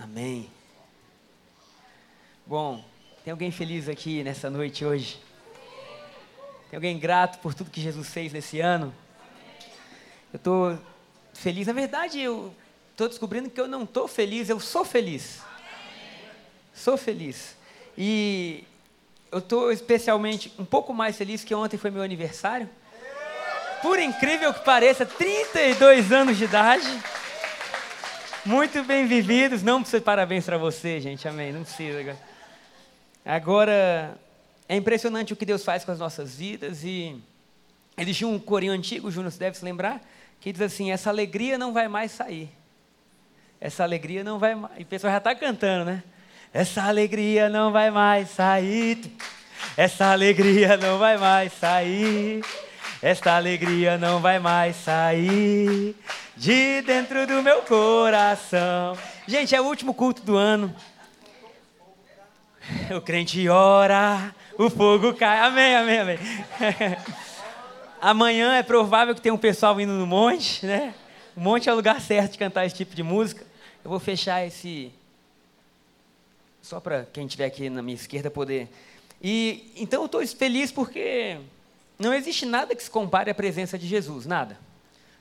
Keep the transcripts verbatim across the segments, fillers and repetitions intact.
Amém. Bom, tem alguém feliz aqui nessa noite hoje? Tem alguém grato por tudo que Jesus fez nesse ano? Eu estou feliz. Na verdade, eu estou descobrindo que eu não estou feliz, eu sou feliz. Sou feliz. E eu estou especialmente um pouco mais feliz que ontem foi meu aniversário. Por incrível que pareça, trinta e dois anos de idade. Muito bem vividos. Não precisa de parabéns para você, gente. Amém. Não precisa. Agora. agora, é impressionante o que Deus faz com as nossas vidas. E existe um corinho antigo, Júnior, você deve se lembrar, que diz assim: essa alegria não vai mais sair. Essa alegria não vai mais. E o pessoal já está cantando, né? Essa alegria não vai mais sair. Essa alegria não vai mais sair. Esta alegria não vai mais sair de dentro do meu coração. Gente, é o último culto do ano. O crente ora, o fogo cai. Amém, amém, amém. Amanhã é provável que tenha um pessoal indo no monte, né? O monte é o lugar certo de cantar esse tipo de música. Eu vou fechar esse... Só para quem estiver aqui na minha esquerda poder... E, então, eu estou feliz porque... Não existe nada que se compare à presença de Jesus, nada.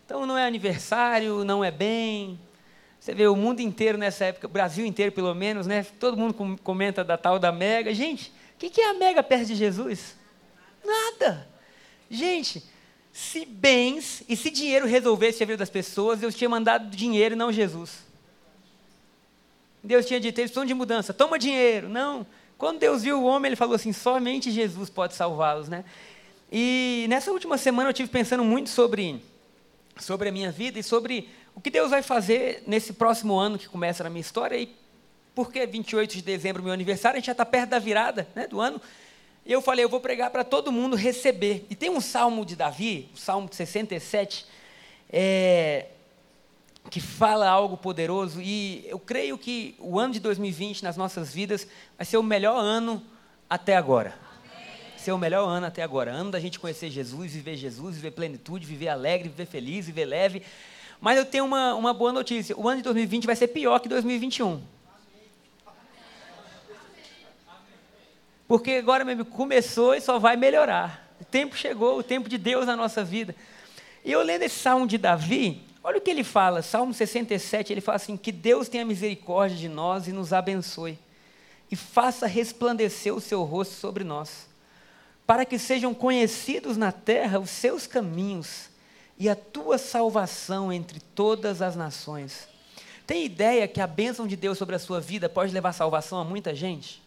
Então não é aniversário, não é bem. Você vê o mundo inteiro nessa época, o Brasil inteiro pelo menos, né? Todo mundo comenta da tal da mega. Gente, o que é a mega perto de Jesus? Nada. Gente, se bens e se dinheiro resolvesse a vida das pessoas, Deus tinha mandado dinheiro e não Jesus. Deus tinha dito, eles precisam de mudança, toma dinheiro. Não. Quando Deus viu o homem, ele falou assim, somente Jesus pode salvá-los, né? E nessa última semana eu estive pensando muito sobre, sobre a minha vida e sobre o que Deus vai fazer nesse próximo ano que começa na minha história. E porque vinte e oito de dezembro, meu aniversário, a gente já está perto da virada, né, do ano. E eu falei, eu vou pregar para todo mundo receber. E tem um salmo de Davi, o salmo de sessenta e sete, é, que fala algo poderoso. E eu creio que o ano de dois mil e vinte nas nossas vidas vai ser o melhor ano até agora. É o melhor ano até agora, ano da gente conhecer Jesus, viver Jesus, viver plenitude, viver alegre, viver feliz, viver leve. Mas eu tenho uma, uma boa notícia, o ano de dois mil e vinte vai ser pior que dois mil e vinte e um. Porque agora mesmo começou e só vai melhorar. O tempo chegou, o tempo de Deus na nossa vida. E eu lendo esse Salmo de Davi, olha o que ele fala, Salmo sessenta e sete, ele fala assim, que Deus tenha misericórdia de nós e nos abençoe, e faça resplandecer o seu rosto sobre nós, para que sejam conhecidos na terra os seus caminhos e a tua salvação entre todas as nações. Tem ideia que a bênção de Deus sobre a sua vida pode levar salvação a muita gente?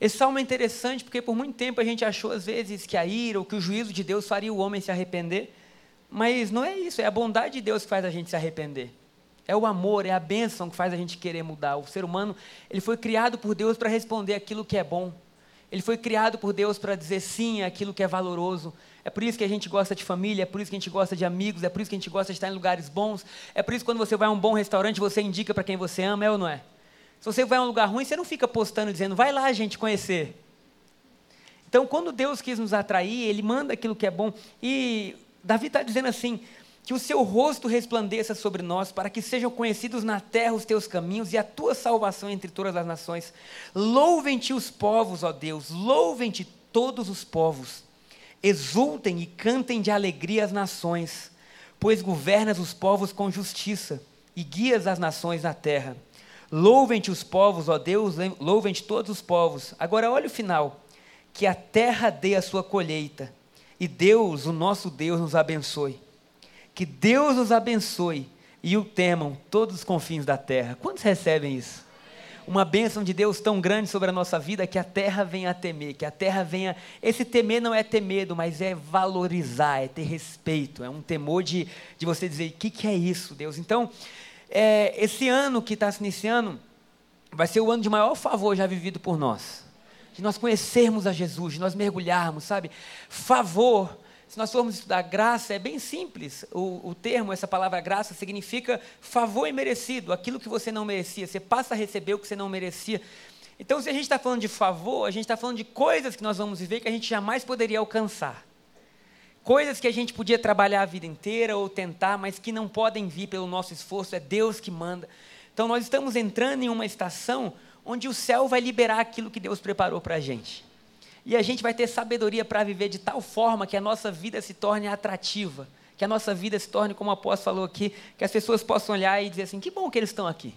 Esse salmo é interessante porque por muito tempo a gente achou às vezes que a ira ou que o juízo de Deus faria o homem se arrepender, mas não é isso, é a bondade de Deus que faz a gente se arrepender. É o amor, é a bênção que faz a gente querer mudar. O ser humano, ele foi criado por Deus para responder aquilo que é bom. Ele foi criado por Deus para dizer sim àquilo que é valoroso. É por isso que a gente gosta de família, é por isso que a gente gosta de amigos, é por isso que a gente gosta de estar em lugares bons, é por isso que quando você vai a um bom restaurante, você indica para quem você ama, é ou não é? Se você vai a um lugar ruim, você não fica postando dizendo, vai lá, gente, conhecer. Então, quando Deus quis nos atrair, Ele manda aquilo que é bom. E Davi está dizendo assim, que o seu rosto resplandeça sobre nós, para que sejam conhecidos na terra os teus caminhos e a tua salvação entre todas as nações. Louvem-te os povos, ó Deus, louvem-te todos os povos. Exultem e cantem de alegria as nações, pois governas os povos com justiça e guias as nações na terra. Louvem-te os povos, ó Deus, louvem-te todos os povos. Agora olha o final, que a terra dê a sua colheita e Deus, o nosso Deus, nos abençoe. Que Deus os abençoe e o temam todos os confins da terra. Quantos recebem isso? Uma bênção de Deus tão grande sobre a nossa vida que a terra venha a temer, que a terra venha... Esse temer não é ter medo, mas é valorizar, é ter respeito, é um temor de, de você dizer, o que, que é isso, Deus? Então, é, esse ano que está se iniciando vai ser o ano de maior favor já vivido por nós. De nós conhecermos a Jesus, de nós mergulharmos, sabe? Favor... Se nós formos estudar graça, é bem simples. O, o termo, essa palavra graça, significa favor imerecido, aquilo que você não merecia. Você passa a receber o que você não merecia. Então, se a gente está falando de favor, a gente está falando de coisas que nós vamos viver que a gente jamais poderia alcançar. Coisas que a gente podia trabalhar a vida inteira ou tentar, mas que não podem vir pelo nosso esforço. É Deus que manda. Então nós estamos entrando em uma estação onde o céu vai liberar aquilo que Deus preparou para a gente. E a gente vai ter sabedoria para viver de tal forma que a nossa vida se torne atrativa, que a nossa vida se torne, como o apóstolo falou aqui, que as pessoas possam olhar e dizer assim, que bom que eles estão aqui,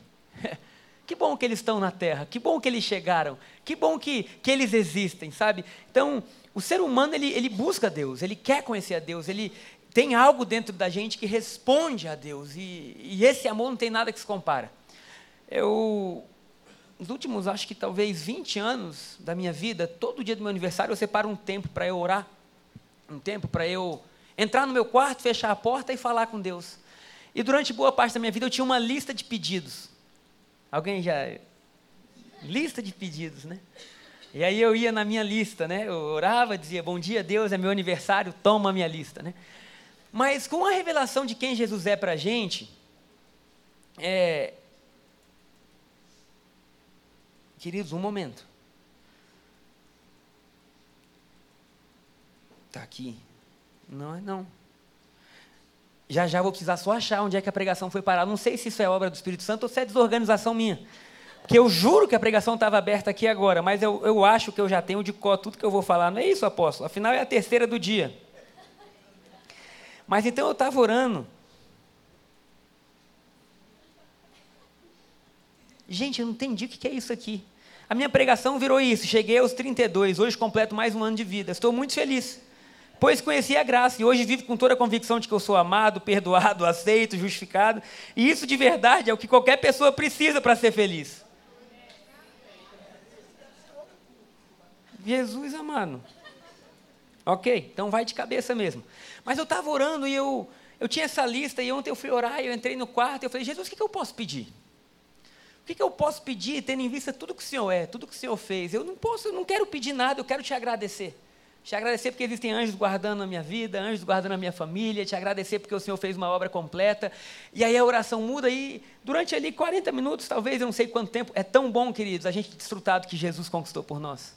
que bom que eles estão na terra, que bom que eles chegaram, que bom que, que eles existem, sabe? Então, o ser humano, ele, ele busca Deus, ele quer conhecer a Deus, ele tem algo dentro da gente que responde a Deus, e, e esse amor não tem nada que se compara. Eu... Nos últimos, acho que talvez vinte anos da minha vida, todo dia do meu aniversário eu separo um tempo para eu orar, um tempo para eu entrar no meu quarto, fechar a porta e falar com Deus. E durante boa parte da minha vida eu tinha uma lista de pedidos. Alguém já... Lista de pedidos, né? E aí eu ia na minha lista, né? Eu orava, dizia, bom dia Deus, é meu aniversário, toma a minha lista, né? Mas com a revelação de quem Jesus é para a gente, é... Queridos, um momento. Está aqui. Não é não. Já já vou precisar só achar onde é que a pregação foi parar. Não sei se isso é obra do Espírito Santo ou se é desorganização minha. Porque eu juro que a pregação estava aberta aqui agora, mas eu, eu acho que eu já tenho de cor tudo que eu vou falar. Não é isso, apóstolo? Afinal, é a terceira do dia. Mas então eu estava orando. Gente, eu não entendi o que é isso aqui. A minha pregação virou isso, cheguei aos trinta e dois, hoje completo mais um ano de vida, estou muito feliz, pois conheci a graça e hoje vivo com toda a convicção de que eu sou amado, perdoado, aceito, justificado, e isso de verdade é o que qualquer pessoa precisa para ser feliz. Jesus amado. Ok, então vai de cabeça mesmo. Mas eu estava orando e eu, eu tinha essa lista, e ontem eu fui orar, eu entrei no quarto e eu falei, Jesus, o que eu posso pedir? O que, que eu posso pedir, tendo em vista tudo que o Senhor é, tudo que o Senhor fez? Eu não posso, eu não quero pedir nada, eu quero te agradecer. Te agradecer porque existem anjos guardando a minha vida, anjos guardando a minha família, te agradecer porque o Senhor fez uma obra completa. E aí a oração muda e durante ali quarenta minutos, talvez, eu não sei quanto tempo, é tão bom, queridos, a gente desfrutar do que Jesus conquistou por nós.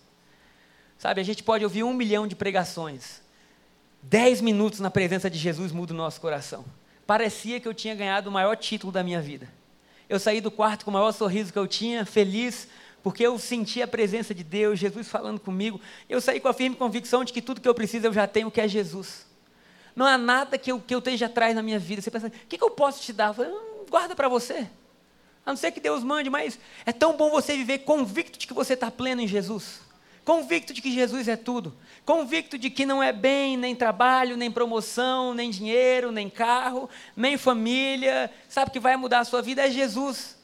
Sabe, a gente pode ouvir um milhão de pregações. Dez minutos na presença de Jesus muda o nosso coração. Parecia que eu tinha ganhado o maior título da minha vida. Eu saí do quarto com o maior sorriso que eu tinha, feliz, porque eu senti a presença de Deus, Jesus falando comigo. Eu saí com a firme convicção de que tudo que eu preciso eu já tenho, que é Jesus. Não há nada que eu, que eu esteja atrás na minha vida. Você pensa, o que, que eu posso te dar? Eu falei, guarda para você. A não ser que Deus mande, mas é tão bom você viver convicto de que você está pleno em Jesus. Convicto de que Jesus é tudo. Convicto de que não é bem, nem trabalho, nem promoção, nem dinheiro, nem carro, nem família. Sabe o que vai mudar a sua vida? É Jesus.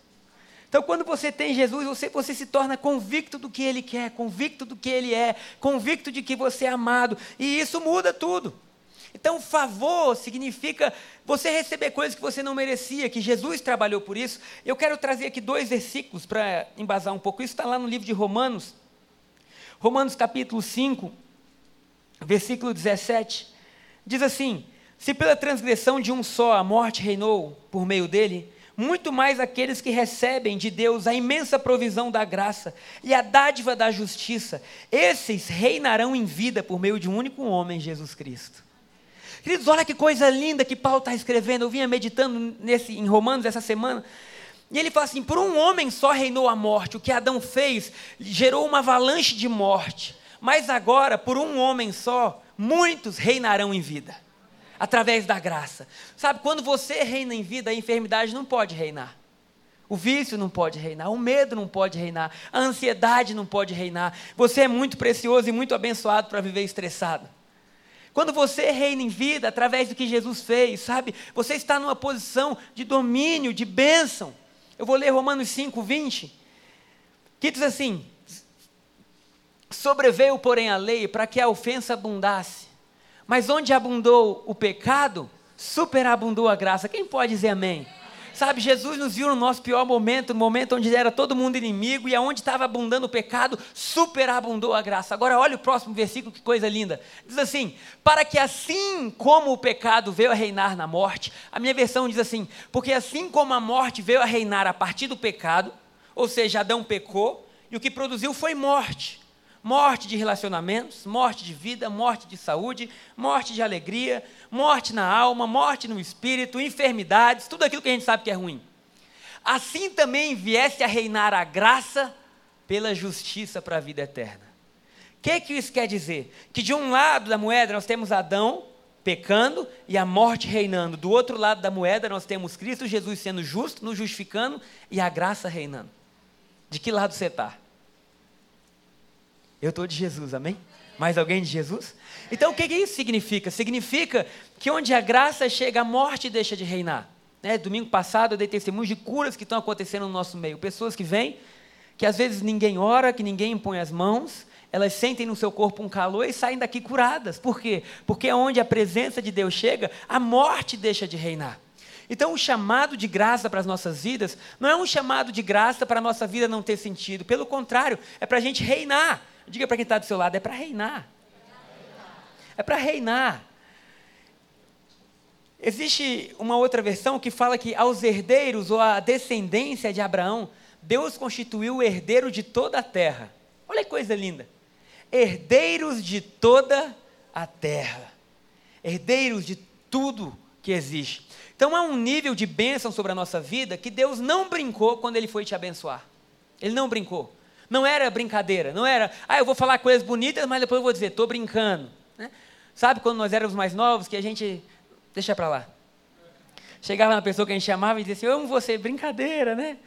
Então, quando você tem Jesus, você, você se torna convicto do que Ele quer, convicto do que Ele é, convicto de que você é amado. E isso muda tudo. Então, favor significa você receber coisas que você não merecia, que Jesus trabalhou por isso. Eu quero trazer aqui dois versículos para embasar um pouco. Isso está lá no livro de Romanos. Romanos capítulo cinco, versículo dezessete, diz assim, se pela transgressão de um só a morte reinou por meio dele, muito mais aqueles que recebem de Deus a imensa provisão da graça e a dádiva da justiça, esses reinarão em vida por meio de um único homem, Jesus Cristo. Queridos, olha que coisa linda que Paulo está escrevendo, eu vinha meditando nesse, em Romanos essa semana, e ele fala assim, por um homem só reinou a morte, o que Adão fez gerou uma avalanche de morte, mas agora, por um homem só, muitos reinarão em vida, através da graça. Sabe, quando você reina em vida, a enfermidade não pode reinar, o vício não pode reinar, o medo não pode reinar, a ansiedade não pode reinar, você é muito precioso e muito abençoado para viver estressado. Quando você reina em vida, através do que Jesus fez, sabe, você está numa posição de domínio, de bênção. Eu vou ler Romanos cinco, vinte, que diz assim, sobreveio, porém, a lei para que a ofensa abundasse, mas onde abundou o pecado, superabundou a graça. Quem pode dizer amém? Sabe, Jesus nos viu no nosso pior momento, no momento onde era todo mundo inimigo, e aonde estava abundando o pecado, superabundou a graça. Agora olha o próximo versículo, que coisa linda. Diz assim, para que assim como o pecado veio a reinar na morte, a minha versão diz assim, porque assim como a morte veio a reinar a partir do pecado, ou seja, Adão pecou, e o que produziu foi morte. Morte de relacionamentos, morte de vida, morte de saúde, morte de alegria, morte na alma, morte no espírito, enfermidades, tudo aquilo que a gente sabe que é ruim. assim também viesse a reinar a graça pela justiça para a vida eterna. O que, que isso quer dizer? Que de um lado da moeda nós temos Adão pecando e a morte reinando. Do outro lado da moeda nós temos Cristo Jesus sendo justo, nos justificando e a graça reinando. De que lado você está? Eu estou de Jesus, amém? Mais alguém de Jesus? Então o que isso significa? Significa que onde a graça chega, a morte deixa de reinar. Né? Domingo passado eu dei testemunhos de curas que estão acontecendo no nosso meio. Pessoas que vêm, que às vezes ninguém ora, que ninguém impõe as mãos, elas sentem no seu corpo um calor e saem daqui curadas. Por quê? Porque onde a presença de Deus chega, a morte deixa de reinar. Então o chamado de graça para as nossas vidas não é um chamado de graça para a nossa vida não ter sentido. Pelo contrário, é para a gente reinar. Diga para quem está do seu lado, é para reinar. É para reinar. Existe uma outra versão que fala que aos herdeiros ou à descendência de Abraão, Deus constituiu o herdeiro de toda a terra. Olha que coisa linda. Herdeiros de toda a terra. Herdeiros de tudo que existe. Então há um nível de bênção sobre a nossa vida que Deus não brincou quando Ele foi te abençoar. Ele não brincou. Não era brincadeira, não era, ah, eu vou falar coisas bonitas, mas depois eu vou dizer, estou brincando. Né? Sabe quando nós éramos mais novos, que a gente, deixa para lá. Chegava na pessoa que a gente chamava e dizia assim, eu amo você, brincadeira, né?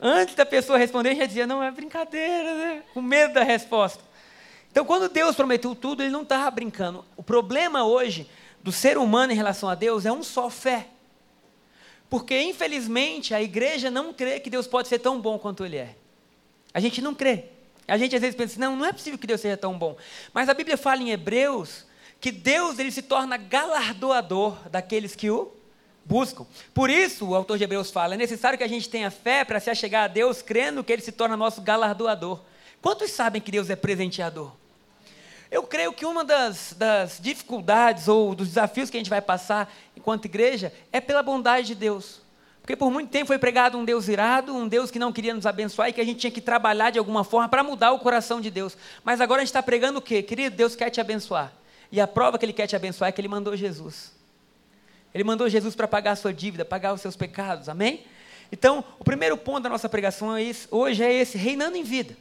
Antes da pessoa responder, a gente já dizia, não, é brincadeira, né? Com medo da resposta. Então, quando Deus prometeu tudo, Ele não estava brincando. O problema hoje do ser humano em relação a Deus é um só fé. Porque, infelizmente, a igreja não crê que Deus pode ser tão bom quanto Ele é. A gente não crê. A gente às vezes pensa, não, não é possível que Deus seja tão bom. Mas a Bíblia fala em Hebreus que Deus ele se torna galardoador daqueles que o buscam. Por isso, o autor de Hebreus fala, é necessário que a gente tenha fé para se achegar a Deus, crendo que Ele se torna nosso galardoador. Quantos sabem que Deus é presenteador? Eu creio que uma das, das dificuldades ou dos desafios que a gente vai passar enquanto igreja é pela bondade de Deus. Porque por muito tempo foi pregado um Deus irado, um Deus que não queria nos abençoar e que a gente tinha que trabalhar de alguma forma para mudar o coração de Deus. Mas agora a gente está pregando o quê? Querido, Deus quer te abençoar. E a prova que Ele quer te abençoar é que Ele mandou Jesus. Ele mandou Jesus para pagar a sua dívida, pagar os seus pecados, amém? Então, o primeiro ponto da nossa pregação é esse, hoje é esse, reinando em vida.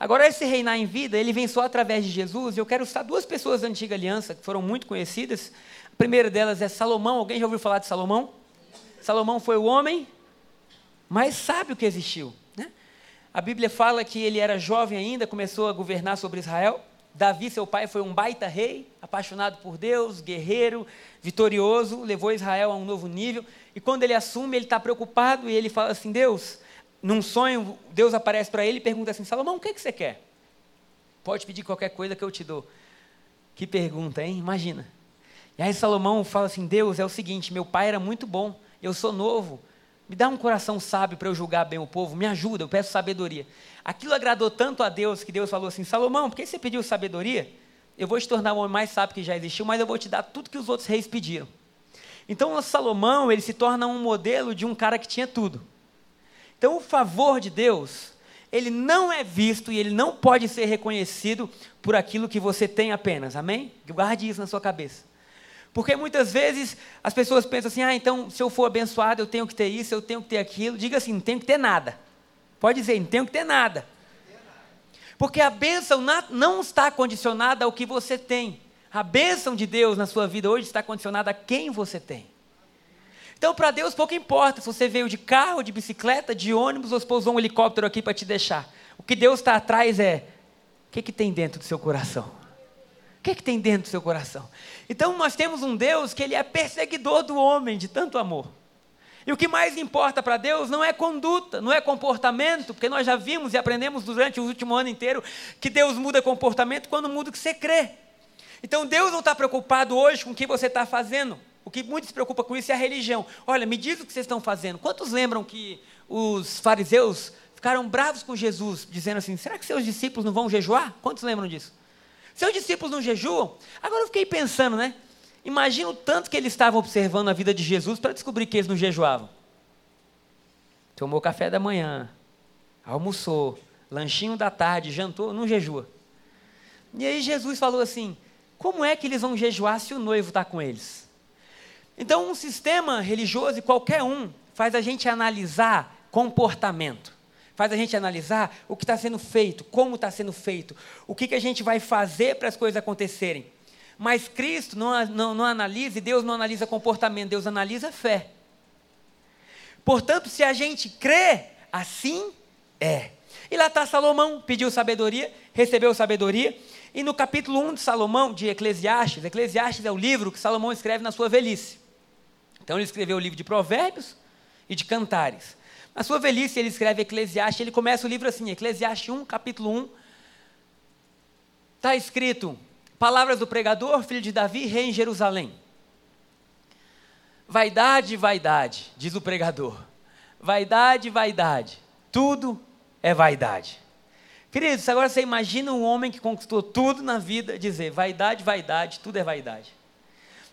Agora, esse reinar em vida, ele vem só através de Jesus. E eu quero citar duas pessoas da antiga aliança, que foram muito conhecidas. A primeira delas é Salomão. Alguém já ouviu falar de Salomão? Salomão foi o homem mais sábio que existiu, né? A Bíblia fala que ele era jovem ainda, começou a governar sobre Israel. Davi, seu pai, foi um baita rei, apaixonado por Deus, guerreiro, vitorioso, levou Israel a um novo nível. E quando ele assume, ele está preocupado e ele fala assim, Deus, num sonho, Deus aparece para ele e pergunta assim, Salomão, o que, é que você quer? Pode pedir qualquer coisa que eu te dou. Que pergunta, hein? Imagina. E aí Salomão fala assim, Deus, é o seguinte, meu pai era muito bom, eu sou novo, me dá um coração sábio para eu julgar bem o povo, me ajuda, eu peço sabedoria. Aquilo agradou tanto a Deus, que Deus falou assim, Salomão, por que você pediu sabedoria? Eu vou te tornar o homem mais sábio que já existiu, mas eu vou te dar tudo que os outros reis pediram. Então, Salomão, ele se torna um modelo de um cara que tinha tudo. Então, o favor de Deus, ele não é visto e ele não pode ser reconhecido por aquilo que você tem apenas, amém? Guarde isso na sua cabeça. Porque muitas vezes as pessoas pensam assim, ah, então se eu for abençoado eu tenho que ter isso, eu tenho que ter aquilo. Diga assim, não tenho que ter nada. Pode dizer, não tenho que ter nada. Porque a bênção não está condicionada ao que você tem. A bênção de Deus na sua vida hoje está condicionada a quem você tem. Então para Deus pouco importa se você veio de carro, de bicicleta, de ônibus ou se pousou um helicóptero aqui para te deixar. O que Deus está atrás é, o que, que tem dentro do seu coração? O que é que tem dentro do seu coração? Então nós temos um Deus que ele é perseguidor do homem de tanto amor. E o que mais importa para Deus não é conduta, não é comportamento, porque nós já vimos e aprendemos durante o último ano inteiro que Deus muda comportamento quando muda o que você crê. Então Deus não está preocupado hoje com o que você está fazendo. O que muito se preocupa com isso é a religião. Olha, me diz o que vocês estão fazendo. Quantos lembram que os fariseus ficaram bravos com Jesus, dizendo assim, será que seus discípulos não vão jejuar? Quantos lembram disso? Seus discípulos não jejuam? Agora eu fiquei pensando, né? Imagina o tanto que eles estavam observando a vida de Jesus para descobrir que eles não jejuavam. Tomou café da manhã, almoçou, lanchinho da tarde, jantou, não jejua. E aí Jesus falou assim, como é que eles vão jejuar se o noivo está com eles? Então um sistema religioso, qualquer um, faz a gente analisar comportamento, faz a gente analisar o que está sendo feito, como está sendo feito, o que, que a gente vai fazer para as coisas acontecerem. Mas Cristo não, não, não analisa, e Deus não analisa comportamento, Deus analisa fé. Portanto, se a gente crê, assim é. E lá está Salomão, pediu sabedoria, recebeu sabedoria, e no capítulo um de Salomão, de Eclesiastes, Eclesiastes é o livro que Salomão escreve na sua velhice. Então ele escreveu o livro de Provérbios e de Cantares. Na sua velhice ele escreve Eclesiastes, ele começa o livro assim, Eclesiastes um, capítulo um, está escrito, palavras do pregador, filho de Davi, rei em Jerusalém. Vaidade, vaidade, diz o pregador, vaidade, vaidade, tudo é vaidade. Queridos, agora você imagina um homem que conquistou tudo na vida, dizer vaidade, vaidade, tudo é vaidade.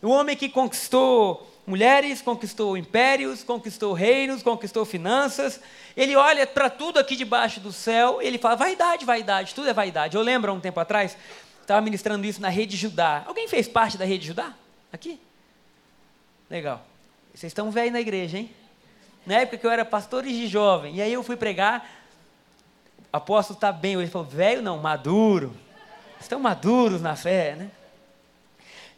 O homem que conquistou mulheres, conquistou impérios, conquistou reinos, conquistou finanças, ele olha para tudo aqui debaixo do céu, ele fala vaidade, vaidade, tudo é vaidade. Eu lembro há um tempo atrás, estava ministrando isso na Rede Judá. Alguém fez parte da Rede Judá? Aqui? Legal. Vocês estão velhos na igreja, hein? Na época que eu era pastor de jovem, e aí eu fui pregar, o apóstolo está bem hoje, ele falou, velho não, maduro, estão maduros na fé, né?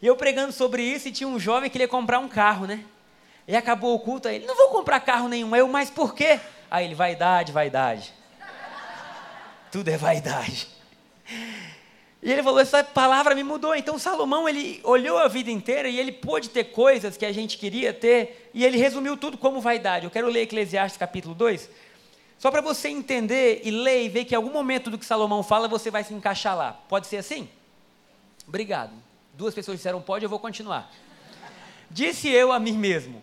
E eu pregando sobre isso, e tinha um jovem que queria comprar um carro, né? E acabou o culto, aí ele, não vou comprar carro nenhum, aí eu, mas por quê? Aí ele, vaidade, vaidade, tudo é vaidade. E ele falou, essa palavra me mudou. Então Salomão, ele olhou a vida inteira e ele pôde ter coisas que a gente queria ter, e ele resumiu tudo como vaidade. Eu quero ler Eclesiastes capítulo dois, só para você entender e ler e ver que em algum momento do que Salomão fala, você vai se encaixar lá. Pode ser assim? Obrigado. Duas pessoas disseram pode, eu vou continuar. Disse eu a mim mesmo,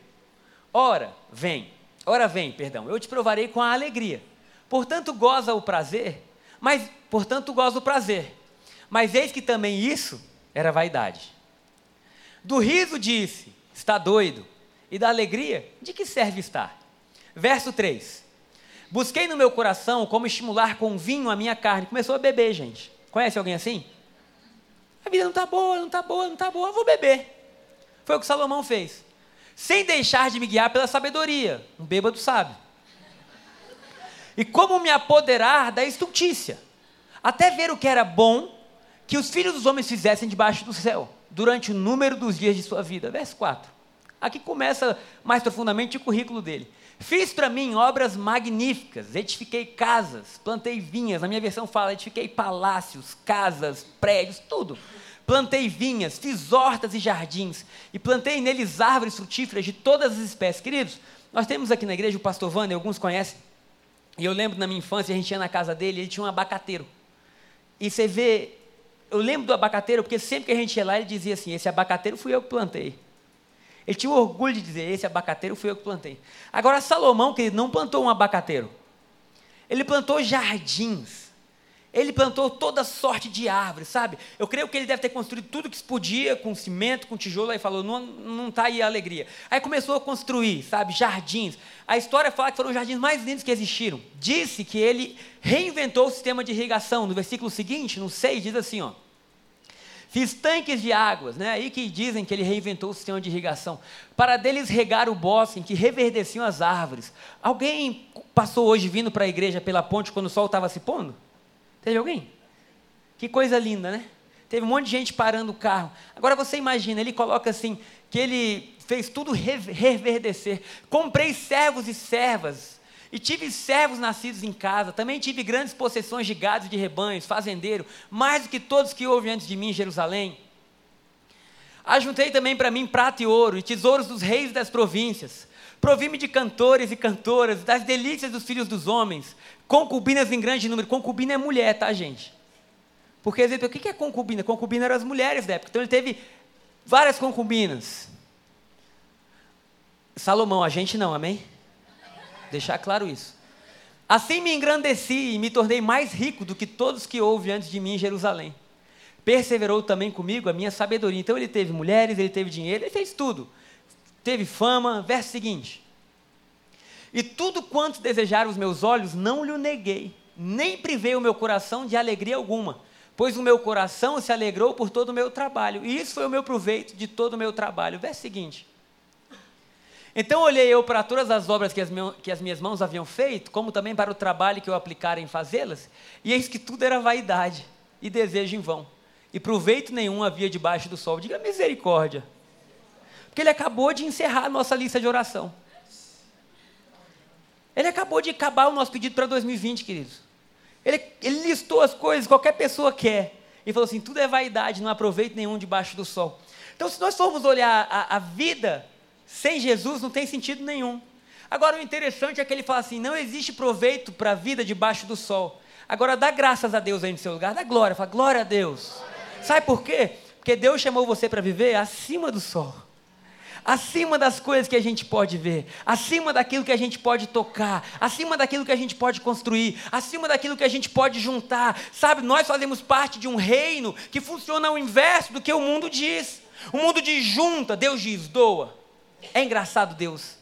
ora vem, ora vem, perdão, eu te provarei com a alegria. Portanto goza o prazer, mas, portanto goza o prazer. Mas eis que também isso era vaidade. Do riso disse, está doido, e da alegria, de que serve estar? Verso três, busquei no meu coração como estimular com vinho a minha carne. Começou a beber, gente. Conhece alguém assim? A vida não está boa, não está boa, não está boa, vou beber. Foi o que Salomão fez. Sem deixar de me guiar pela sabedoria, um bêbado sábio. E como me apoderar da estultícia, até ver o que era bom, que os filhos dos homens fizessem debaixo do céu, durante o número dos dias de sua vida. Verso quatro. Aqui começa mais profundamente o currículo dele. Fiz para mim obras magníficas, edifiquei casas, plantei vinhas, na minha versão fala, edifiquei palácios, casas, prédios, tudo. Plantei vinhas, fiz hortas e jardins, e plantei neles árvores frutíferas de todas as espécies. Queridos, nós temos aqui na igreja o pastor Wander, alguns conhecem, e eu lembro na minha infância, a gente ia na casa dele, ele tinha um abacateiro. E você vê... Eu lembro do abacateiro, porque sempre que a gente ia lá, ele dizia assim, esse abacateiro fui eu que plantei. Ele tinha o orgulho de dizer, esse abacateiro fui eu que plantei. Agora, Salomão, querido, não plantou um abacateiro. Ele plantou jardins. Ele plantou toda sorte de árvores, sabe? Eu creio que ele deve ter construído tudo que se podia, com cimento, com tijolo, aí falou, não, não está aí a alegria. Aí começou a construir, sabe, jardins. A história fala que foram os jardins mais lindos que existiram. Disse que ele reinventou o sistema de irrigação. No versículo seguinte, no seis, diz assim, ó. Fiz tanques de águas, né? Aí que dizem que ele reinventou o sistema de irrigação, para deles regar o bosque em que reverdeciam as árvores. Alguém passou hoje vindo para a igreja pela ponte quando o sol estava se pondo? Teve alguém? Que coisa linda, né? Teve um monte de gente parando o carro. Agora você imagina, ele coloca assim, que ele fez tudo reverdecer. Comprei servos e servas, e tive servos nascidos em casa. Também tive grandes possessões de gado e de rebanhos, fazendeiro, mais do que todos que houve antes de mim em Jerusalém. Ajuntei também para mim prata e ouro, e tesouros dos reis das províncias. Provi-me de cantores e cantoras, das delícias dos filhos dos homens, concubinas em grande número. Concubina é mulher, tá, gente? Porque, às vezes, o que é concubina? Concubina eram as mulheres da época. Então, ele teve várias concubinas. Salomão, a gente não, amém? Deixar claro isso. Assim me engrandeci e me tornei mais rico do que todos que houve antes de mim em Jerusalém. Perseverou também comigo a minha sabedoria. Então, ele teve mulheres, ele teve dinheiro, ele fez tudo. Teve fama, verso seguinte, e tudo quanto desejaram os meus olhos, não lhe neguei, nem privei o meu coração de alegria alguma, pois o meu coração se alegrou por todo o meu trabalho, e isso foi o meu proveito de todo o meu trabalho, verso seguinte, Então olhei eu para todas as obras que as, meu, que as minhas mãos haviam feito, como também para o trabalho que eu aplicara em fazê-las, e eis que tudo era vaidade e desejo em vão. E proveito nenhum havia debaixo do sol. Diga misericórdia. Porque ele acabou de encerrar a nossa lista de oração. Ele acabou de acabar o nosso pedido para dois mil e vinte, queridos. Ele, ele listou as coisas que qualquer pessoa quer. E falou assim, tudo é vaidade, não há proveito nenhum debaixo do sol. Então, se nós formos olhar a, a vida sem Jesus, não tem sentido nenhum. Agora, o interessante é que ele fala assim, não existe proveito para a vida debaixo do sol. Agora, dá graças a Deus aí no seu lugar, dá glória, fala, glória a Deus. Sabe por quê? Porque Deus chamou você para viver acima do sol, acima das coisas que a gente pode ver, acima daquilo que a gente pode tocar, acima daquilo que a gente pode construir, acima daquilo que a gente pode juntar. Sabe, nós fazemos parte de um reino que funciona ao inverso do que o mundo diz. O mundo diz junta, Deus diz doa. É engraçado Deus.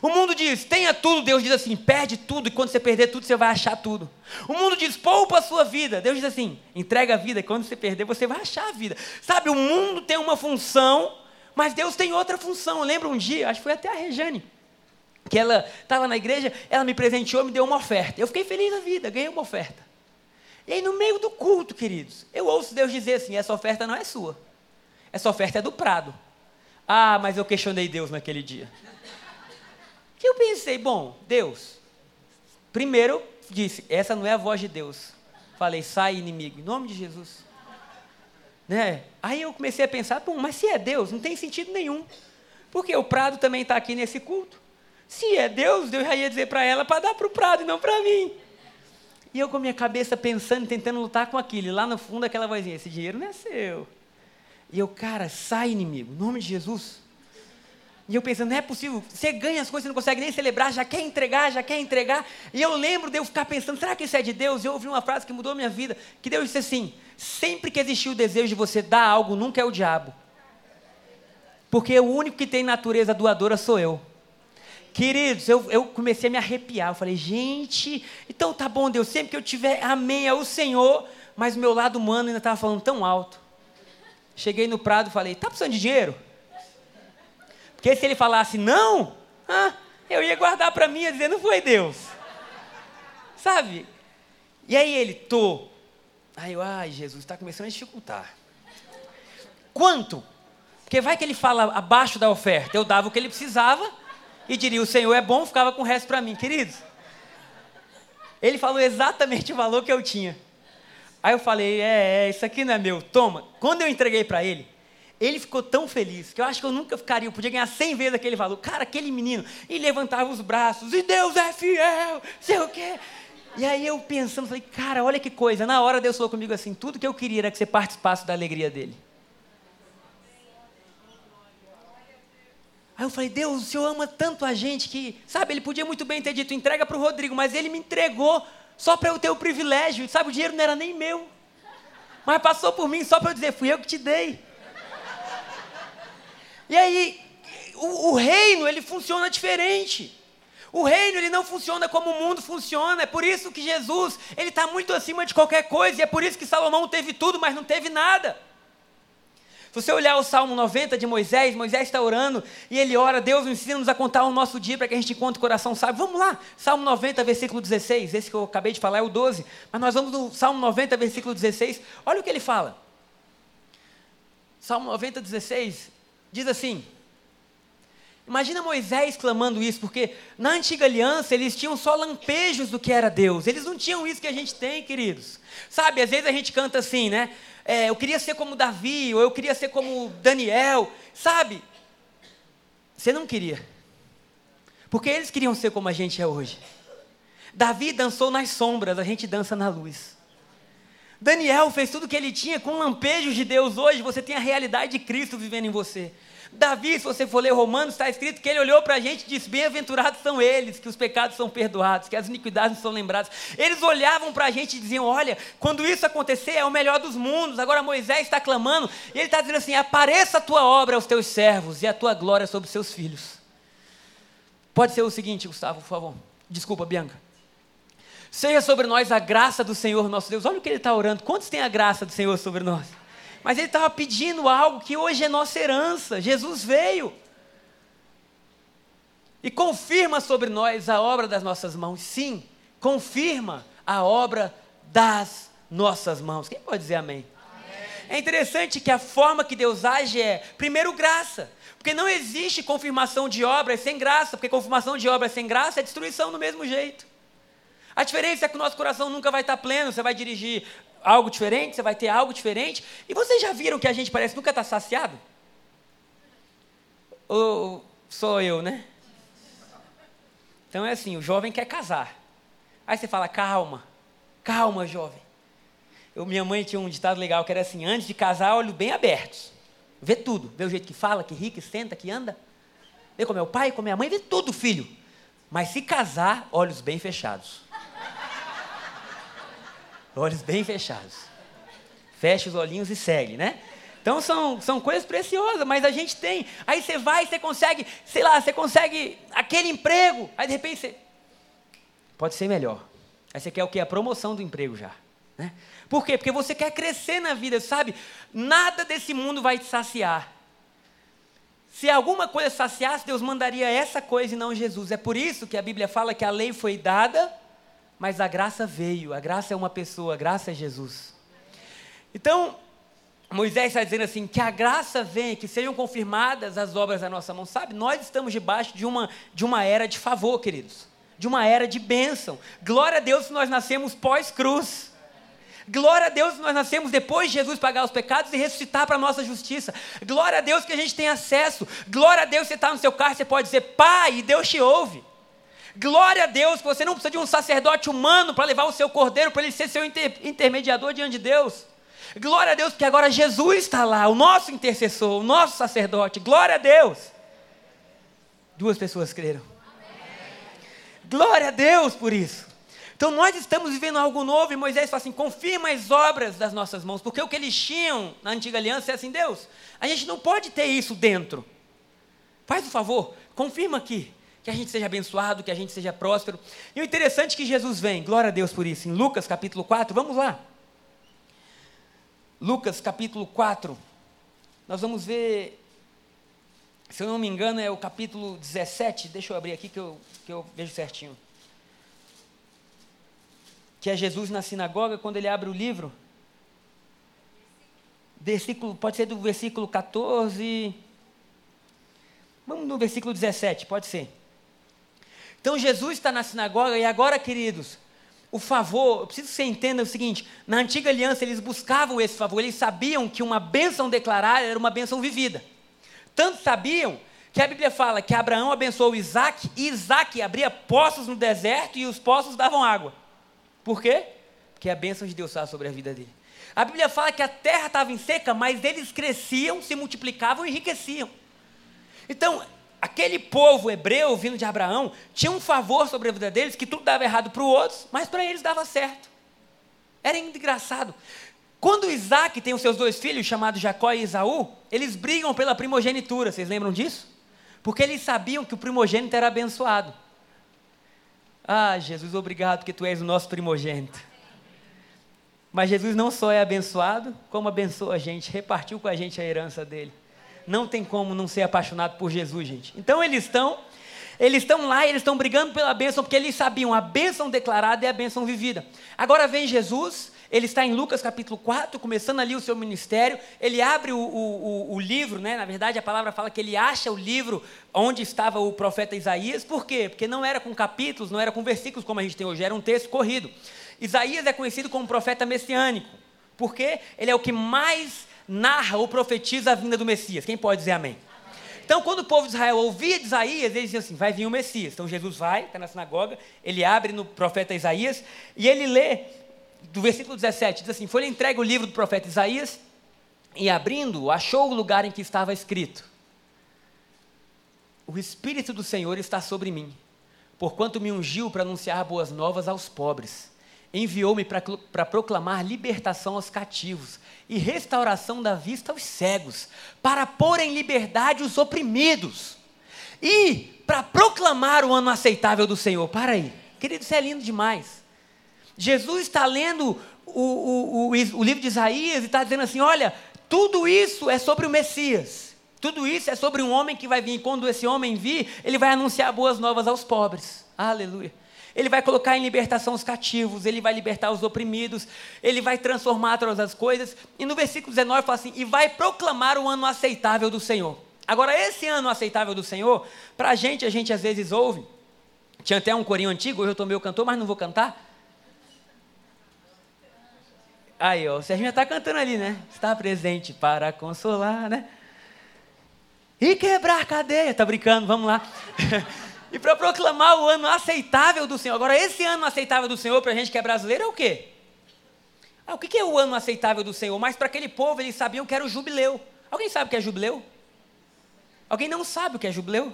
O mundo diz, tenha tudo, Deus diz assim, perde tudo, e quando você perder tudo, você vai achar tudo. O mundo diz, poupa a sua vida, Deus diz assim, entrega a vida, e quando você perder, você vai achar a vida. Sabe, o mundo tem uma função, mas Deus tem outra função. Eu lembro um dia, acho que foi até a Rejane, que ela estava na igreja, ela me presenteou, me deu uma oferta. Eu fiquei feliz da vida, ganhei uma oferta. E aí, no meio do culto, queridos, eu ouço Deus dizer assim, essa oferta não é sua, essa oferta é do Prado. Ah, mas eu questionei Deus naquele dia. E eu pensei, bom, Deus, primeiro disse, essa não é a voz de Deus. Falei, sai inimigo, em nome de Jesus. Né? Aí eu comecei a pensar, bom, mas se é Deus, não tem sentido nenhum. Porque o Prado também está aqui nesse culto. Se é Deus, Deus já ia dizer para ela, para dar para o Prado e não para mim. E eu com a minha cabeça pensando, tentando lutar com aquilo. E lá no fundo aquela vozinha, esse dinheiro não é seu. E eu, cara, sai inimigo, em nome de Jesus. E eu pensando, não é possível, você ganha as coisas, você não consegue nem celebrar, já quer entregar, já quer entregar. E eu lembro de eu ficar pensando, será que isso é de Deus? E eu ouvi uma frase que mudou a minha vida, que Deus disse assim, sempre que existiu o desejo de você dar algo, nunca é o diabo. Porque o único que tem natureza doadora sou eu. Queridos, eu, eu comecei a me arrepiar, eu falei, gente, então tá bom Deus, sempre que eu tiver, amém, é o Senhor, mas o meu lado humano ainda estava falando tão alto. Cheguei no Prado e falei, tá precisando de dinheiro? Porque se ele falasse não, ah, eu ia guardar para mim e dizer, não foi Deus. Sabe? E aí ele, tô. Aí eu, ai Jesus, está começando a dificultar. Quanto? Porque vai que ele fala abaixo da oferta. Eu dava o que ele precisava e diria, o Senhor é bom, ficava com o resto para mim. Queridos, ele falou exatamente o valor que eu tinha. Aí eu falei, é, é isso aqui não é meu, toma. Quando eu entreguei para ele, ele ficou tão feliz, que eu acho que eu nunca ficaria, eu podia ganhar cem vezes aquele valor. Cara, aquele menino, e levantava os braços, e Deus é fiel, sei o quê. E aí eu pensando, falei, cara, olha que coisa. Na hora Deus falou comigo assim, tudo que eu queria era que você participasse da alegria dele. Aí eu falei, Deus, o Senhor ama tanto a gente que, sabe, ele podia muito bem ter dito, entrega para o Rodrigo, mas ele me entregou só para eu ter o privilégio, sabe, o dinheiro não era nem meu. Mas passou por mim só para eu dizer, fui eu que te dei. E aí, o, o reino, ele funciona diferente. O reino, ele não funciona como o mundo funciona. É por isso que Jesus, ele está muito acima de qualquer coisa. E é por isso que Salomão teve tudo, mas não teve nada. Se você olhar o Salmo noventa de Moisés, Moisés está orando e ele ora, Deus ensina-nos a contar o nosso dia para que a gente encontre o coração sábio. Vamos lá, Salmo noventa, versículo dezesseis. Esse que eu acabei de falar é o doze. Mas nós vamos no Salmo noventa, versículo dezesseis. Olha o que ele fala. Salmo noventa, dezesseis... Diz assim, imagina Moisés clamando isso, porque na antiga aliança eles tinham só lampejos do que era Deus, eles não tinham isso que a gente tem, queridos. Sabe, às vezes a gente canta assim, né, é, eu queria ser como Davi, ou eu queria ser como Daniel, sabe? Você não queria, porque eles queriam ser como a gente é hoje. Davi dançou nas sombras, a gente dança na luz. Daniel fez tudo o que ele tinha com lampejos de Deus. Hoje você tem a realidade de Cristo vivendo em você. Davi, se você for ler Romanos, está escrito que ele olhou para a gente e disse, bem-aventurados são eles, que os pecados são perdoados, que as iniquidades não são lembradas. Eles olhavam para a gente e diziam, olha, quando isso acontecer é o melhor dos mundos. Agora Moisés está clamando e ele está dizendo assim, apareça a tua obra aos teus servos e a tua glória sobre os seus filhos. Pode ser o seguinte, Gustavo, por favor. Desculpa, Bianca. Seja sobre nós a graça do Senhor nosso Deus. Olha o que ele está orando. Quantos têm a graça do Senhor sobre nós? Mas ele estava pedindo algo que hoje é nossa herança. Jesus veio. E confirma sobre nós a obra das nossas mãos. Sim, confirma a obra das nossas mãos. Quem pode dizer amém? Amém. É interessante que a forma que Deus age é, primeiro, graça. Porque não existe confirmação de obras sem graça, porque confirmação de obras sem graça é destruição do mesmo jeito. A diferença é que o nosso coração nunca vai estar pleno, você vai dirigir algo diferente, você vai ter algo diferente. E vocês já viram que a gente parece nunca estar saciado? Ou sou eu, né? Então é assim, o jovem quer casar. Aí você fala, calma, calma jovem. Eu, minha mãe tinha um ditado legal que era assim, antes de casar, olho bem abertos. Vê tudo, vê o jeito que fala, que ri, que senta, que anda. Vê como é o pai, como é a mãe, vê tudo, filho. Mas se casar, olhos bem fechados. Olhos bem fechados. Fecha os olhinhos e segue, né? Então são, são coisas preciosas, mas a gente tem. Aí você vai, você consegue, sei lá, você consegue aquele emprego. Aí de repente você... Pode ser melhor. Aí você quer o quê? A promoção do emprego já. Né? Por quê? Porque você quer crescer na vida, sabe? Nada desse mundo vai te saciar. Se alguma coisa saciasse, Deus mandaria essa coisa e não Jesus. É por isso que a Bíblia fala que a lei foi dada, mas a graça veio. A graça é uma pessoa, a graça é Jesus. Então, Moisés está dizendo assim, que a graça venha, que sejam confirmadas as obras da nossa mão. Sabe, nós estamos debaixo de uma, de uma era de favor, queridos. De uma era de bênção. Glória a Deus se nós nascemos pós-cruz. Glória a Deus que nós nascemos depois de Jesus pagar os pecados e ressuscitar para a nossa justiça. Glória a Deus que a gente tem acesso. Glória a Deus que você está no seu carro, você pode dizer Pai, e Deus te ouve. Glória a Deus que você não precisa de um sacerdote humano para levar o seu cordeiro, para ele ser seu inter- intermediador diante de Deus. Glória a Deus que agora Jesus está lá, o nosso intercessor, o nosso sacerdote. Glória a Deus. Duas pessoas creram. Amém. Glória a Deus por isso. Então nós estamos vivendo algo novo e Moisés fala assim, confirma as obras das nossas mãos, porque o que eles tinham na antiga aliança é assim, Deus, a gente não pode ter isso dentro, faz o favor, confirma aqui, que a gente seja abençoado, que a gente seja próspero. E o interessante é que Jesus vem, glória a Deus por isso, em Lucas capítulo quatro, vamos lá, Lucas capítulo quatro, nós vamos ver, se eu não me engano é o capítulo dezessete, deixa eu abrir aqui que eu, que eu vejo certinho, que é Jesus na sinagoga, quando ele abre o livro, versículo, pode ser do versículo catorze, vamos no versículo dezessete, pode ser. Então Jesus está na sinagoga, e agora queridos, o favor, eu preciso que você entenda o seguinte, na antiga aliança eles buscavam esse favor, eles sabiam que uma bênção declarada era uma bênção vivida, tanto sabiam, que a Bíblia fala que Abraão abençoou Isaac, e Isaac abria poços no deserto, e os poços davam água. Por quê? Porque a bênção de Deus estava sobre a vida dele. A Bíblia fala que a terra estava em seca, mas eles cresciam, se multiplicavam e enriqueciam. Então, aquele povo hebreu, vindo de Abraão, tinha um favor sobre a vida deles, que tudo dava errado para os outros, mas para eles dava certo. Era engraçado. Quando Isaac tem os seus dois filhos, chamados Jacó e Esaú, eles brigam pela primogenitura, vocês lembram disso? Porque eles sabiam que o primogênito era abençoado. Ah, Jesus, obrigado, porque Tu és o nosso primogênito. Mas Jesus não só é abençoado, como abençoa a gente, repartiu com a gente a herança dele. Não tem como não ser apaixonado por Jesus, gente. Então eles estão, eles estão lá, eles estão brigando pela bênção, porque eles sabiam, a bênção declarada é a bênção vivida. Agora vem Jesus, ele está em Lucas capítulo quatro, começando ali o seu ministério, ele abre o, o, o, o livro, né? Na verdade a palavra fala que ele acha o livro onde estava o profeta Isaías, por quê? Porque não era com capítulos, não era com versículos como a gente tem hoje, era um texto corrido. Isaías é conhecido como profeta messiânico, porque ele é o que mais narra ou profetiza a vinda do Messias, quem pode dizer amém? Então, quando o povo de Israel ouvia de Isaías, eles diziam assim, vai vir o Messias. Então, Jesus vai, está na sinagoga, ele abre no profeta Isaías, e ele lê, do versículo dezessete, diz assim, foi-lhe entregue o livro do profeta Isaías, e abrindo-o, achou o lugar em que estava escrito, o Espírito do Senhor está sobre mim, porquanto me ungiu para anunciar boas novas aos pobres, enviou-me para proclamar libertação aos cativos e restauração da vista aos cegos, para pôr em liberdade os oprimidos e para proclamar o ano aceitável do Senhor. Para aí, querido, isso é lindo demais. Jesus está lendo o, o, o, o livro de Isaías e está dizendo assim, olha, tudo isso é sobre o Messias, Tudo isso é sobre um homem que vai vir. E quando esse homem vir, ele vai anunciar boas novas aos pobres. Aleluia. Ele vai colocar em libertação os cativos, ele vai libertar os oprimidos, ele vai transformar todas as coisas. E no versículo dezenove fala assim, e vai proclamar o ano aceitável do Senhor. Agora, esse ano aceitável do Senhor, para a gente, a gente às vezes ouve, tinha até um corinho antigo, hoje eu estou meio cantor, mas não vou cantar. Aí, ó, o Serginho já está cantando ali, né? Está presente para consolar, né? E quebrar a cadeia, está brincando, vamos lá. E para proclamar o ano aceitável do Senhor. Agora, esse ano aceitável do Senhor, para a gente que é brasileiro, é o quê? Ah, o que é o ano aceitável do Senhor? Mas para aquele povo, eles sabiam que era o jubileu. Alguém sabe o que é jubileu? Alguém não sabe o que é jubileu?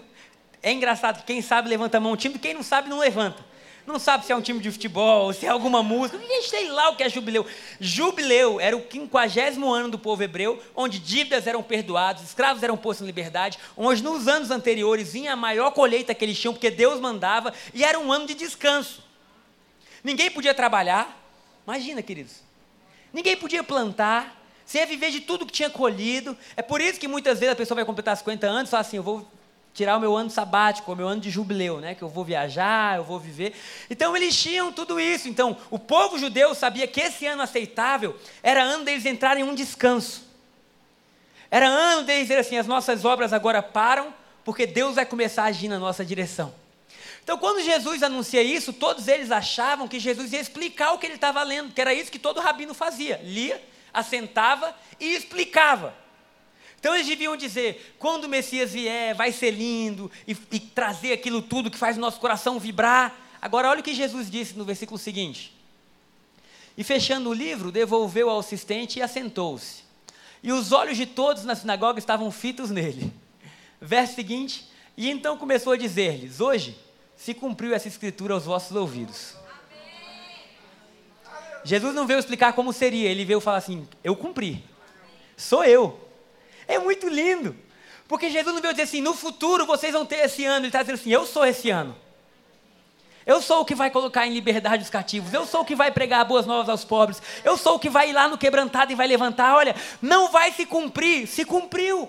É engraçado, quem sabe levanta a mão um time, quem não sabe não levanta. Não sabe se é um time de futebol, se é alguma música, ninguém sei lá o que é jubileu. Jubileu era o quinquagésimo ano do povo hebreu, onde dívidas eram perdoadas, escravos eram postos em liberdade, onde nos anos anteriores vinha a maior colheita que eles tinham, porque Deus mandava, e era um ano de descanso. Ninguém podia trabalhar, imagina, queridos, ninguém podia plantar, você ia viver de tudo que tinha colhido. É por isso que muitas vezes a pessoa vai completar cinquenta anos e fala assim, eu vou tirar o meu ano sabático, o meu ano de jubileu, né? Que eu vou viajar, eu vou viver. Então eles tinham tudo isso. Então o povo judeu sabia que esse ano aceitável era ano deles entrarem em um descanso. Era ano deles dizer assim, as nossas obras agora param, porque Deus vai começar a agir na nossa direção. Então quando Jesus anuncia isso, todos eles achavam que Jesus ia explicar o que ele estava lendo, que era isso que todo rabino fazia, lia, assentava e explicava. Então eles deviam dizer, quando o Messias vier, vai ser lindo, e, e trazer aquilo tudo que faz o nosso coração vibrar. Agora olha o que Jesus disse no versículo seguinte. E fechando o livro, devolveu ao assistente e assentou-se. E os olhos de todos na sinagoga estavam fitos nele. Verso seguinte, e então começou a dizer-lhes, hoje se cumpriu essa escritura aos vossos ouvidos. Amém. Jesus não veio explicar como seria, ele veio falar assim, eu cumpri, sou eu. É muito lindo, porque Jesus não veio dizer assim, no futuro vocês vão ter esse ano, ele está dizendo assim, eu sou esse ano, eu sou o que vai colocar em liberdade os cativos, eu sou o que vai pregar boas novas aos pobres, eu sou o que vai ir lá no quebrantado e vai levantar, olha, não vai se cumprir, se cumpriu.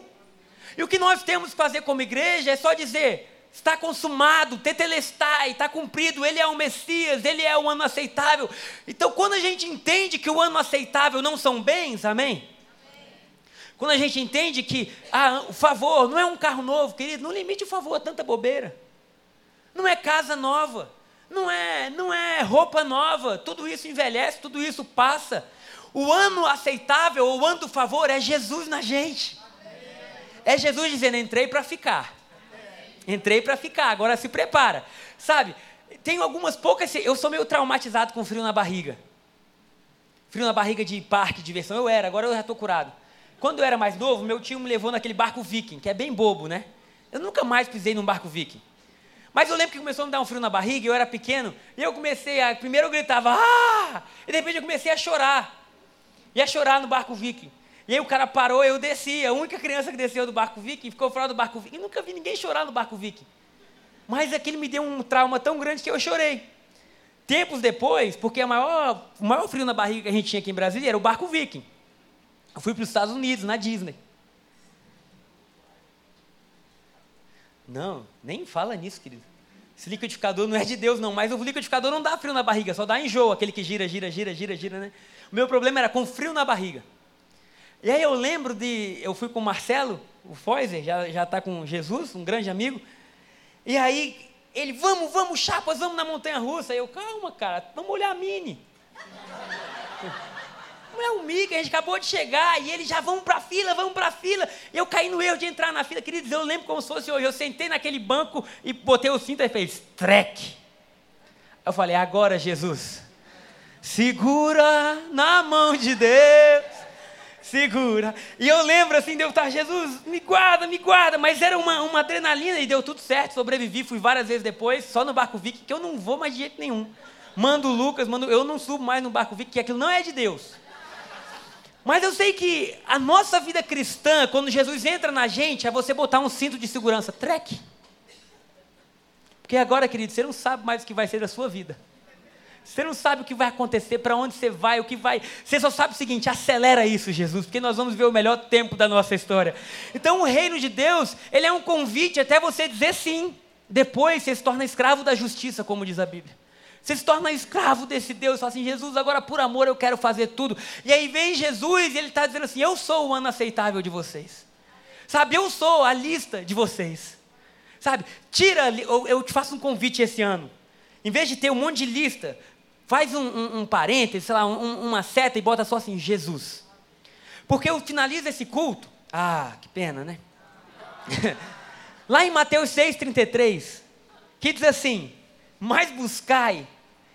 E o que nós temos que fazer como igreja é só dizer, está consumado, tetelestai, está cumprido, ele é o Messias, ele é o ano aceitável. Então quando a gente entende que o ano aceitável não são bens, amém? Quando a gente entende que ah, o favor não é um carro novo, querido, não limite o favor a tanta bobeira. Não é casa nova, não é, não é roupa nova, tudo isso envelhece, tudo isso passa. O ano aceitável, o ano do favor é Jesus na gente. É Jesus dizendo, entrei para ficar. Entrei para ficar, agora se prepara. Sabe, tem algumas poucas, eu sou meio traumatizado com frio na barriga. Frio na barriga de parque, diversão, eu era, agora eu já estou curado. Quando eu era mais novo, meu tio me levou naquele barco viking, que é bem bobo, né? Eu nunca mais pisei num barco viking. Mas eu lembro que começou a me dar um frio na barriga, eu era pequeno, e eu comecei a... Primeiro eu gritava, ah! E de repente eu comecei a chorar. Ia chorar no barco viking. E aí o cara parou, eu desci. A única criança que desceu do barco viking, ficou fora do barco viking. Eu nunca vi ninguém chorar no barco viking. Mas aquilo me deu um trauma tão grande que eu chorei. Tempos depois, porque a maior, o maior frio na barriga que a gente tinha aqui em Brasília era o barco viking. Eu fui para os Estados Unidos, na Disney. Não, nem fala nisso, querido. Esse liquidificador não é de Deus, não. Mas o liquidificador não dá frio na barriga, só dá enjoo, aquele que gira, gira, gira, gira, gira, né? O meu problema era com frio na barriga. E aí eu lembro de... Eu fui com o Marcelo, o Foiser, já já está com Jesus, um grande amigo. E aí ele, vamos, vamos, chapas, vamos na montanha-russa. Aí eu, calma, cara, vamos olhar a Mini. Não é o Mickey, a gente acabou de chegar, e eles já vão pra fila, vão pra fila, e eu caí no erro de entrar na fila, queridos, eu lembro como se fosse hoje, eu sentei naquele banco e botei o cinto e fez, trek, eu falei, agora Jesus, segura na mão de Deus, segura, e eu lembro assim, Deus tá, Jesus, me guarda, me guarda, mas era uma, uma adrenalina, e deu tudo certo, sobrevivi, fui várias vezes depois, só no barco Vic, que eu não vou mais de jeito nenhum, mando o Lucas, mando, eu não subo mais no barco Vic, que aquilo não é de Deus. Mas eu sei que a nossa vida cristã, quando Jesus entra na gente, é você botar um cinto de segurança, trek. Porque agora, querido, você não sabe mais o que vai ser da sua vida. Você não sabe o que vai acontecer, para onde você vai, o que vai... Você só sabe o seguinte, acelera isso, Jesus, porque nós vamos ver o melhor tempo da nossa história. Então, o reino de Deus, ele é um convite até você dizer sim. Depois, você se torna escravo da justiça, como diz a Bíblia. Você se torna escravo desse Deus, fala assim, Jesus, agora por amor eu quero fazer tudo. E aí vem Jesus e ele está dizendo assim, eu sou o ano aceitável de vocês. Sabe, eu sou a lista de vocês. Sabe, tira, eu, eu te faço um convite esse ano. Em vez de ter um monte de lista, faz um, um, um parênteses, sei lá, um, uma seta e bota só assim, Jesus. Porque eu finalizo esse culto, ah, que pena, né? Lá em Mateus seis, trinta e três, que diz assim, mas buscai,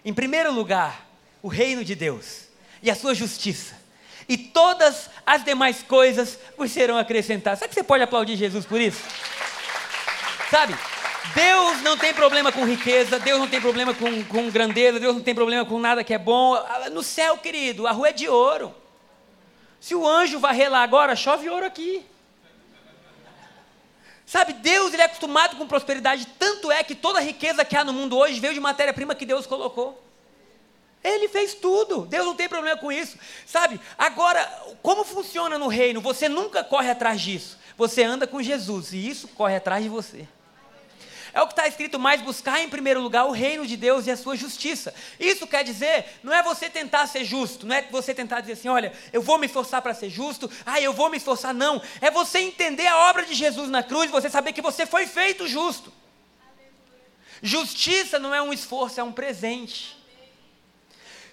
em primeiro lugar, o reino de Deus e a sua justiça. E todas as demais coisas vos serão acrescentadas. Sabe que você pode aplaudir Jesus por isso? Sabe? Deus não tem problema com riqueza, Deus não tem problema com, com grandeza, Deus não tem problema com nada que é bom. No céu, querido, a rua é de ouro. Se o anjo varrer lá agora, chove ouro aqui. Sabe, Deus ele é acostumado com prosperidade, tanto é que toda a riqueza que há no mundo hoje veio de matéria-prima que Deus colocou. Ele fez tudo, Deus não tem problema com isso. Sabe, agora, como funciona no reino? Você nunca corre atrás disso, você anda com Jesus e isso corre atrás de você. É o que está escrito, mas buscar em primeiro lugar o reino de Deus e a sua justiça. Isso quer dizer, não é você tentar ser justo, não é você tentar dizer assim, olha, eu vou me esforçar para ser justo, ah, eu vou me esforçar, não. É você entender a obra de Jesus na cruz, você saber que você foi feito justo. Justiça não é um esforço, é um presente.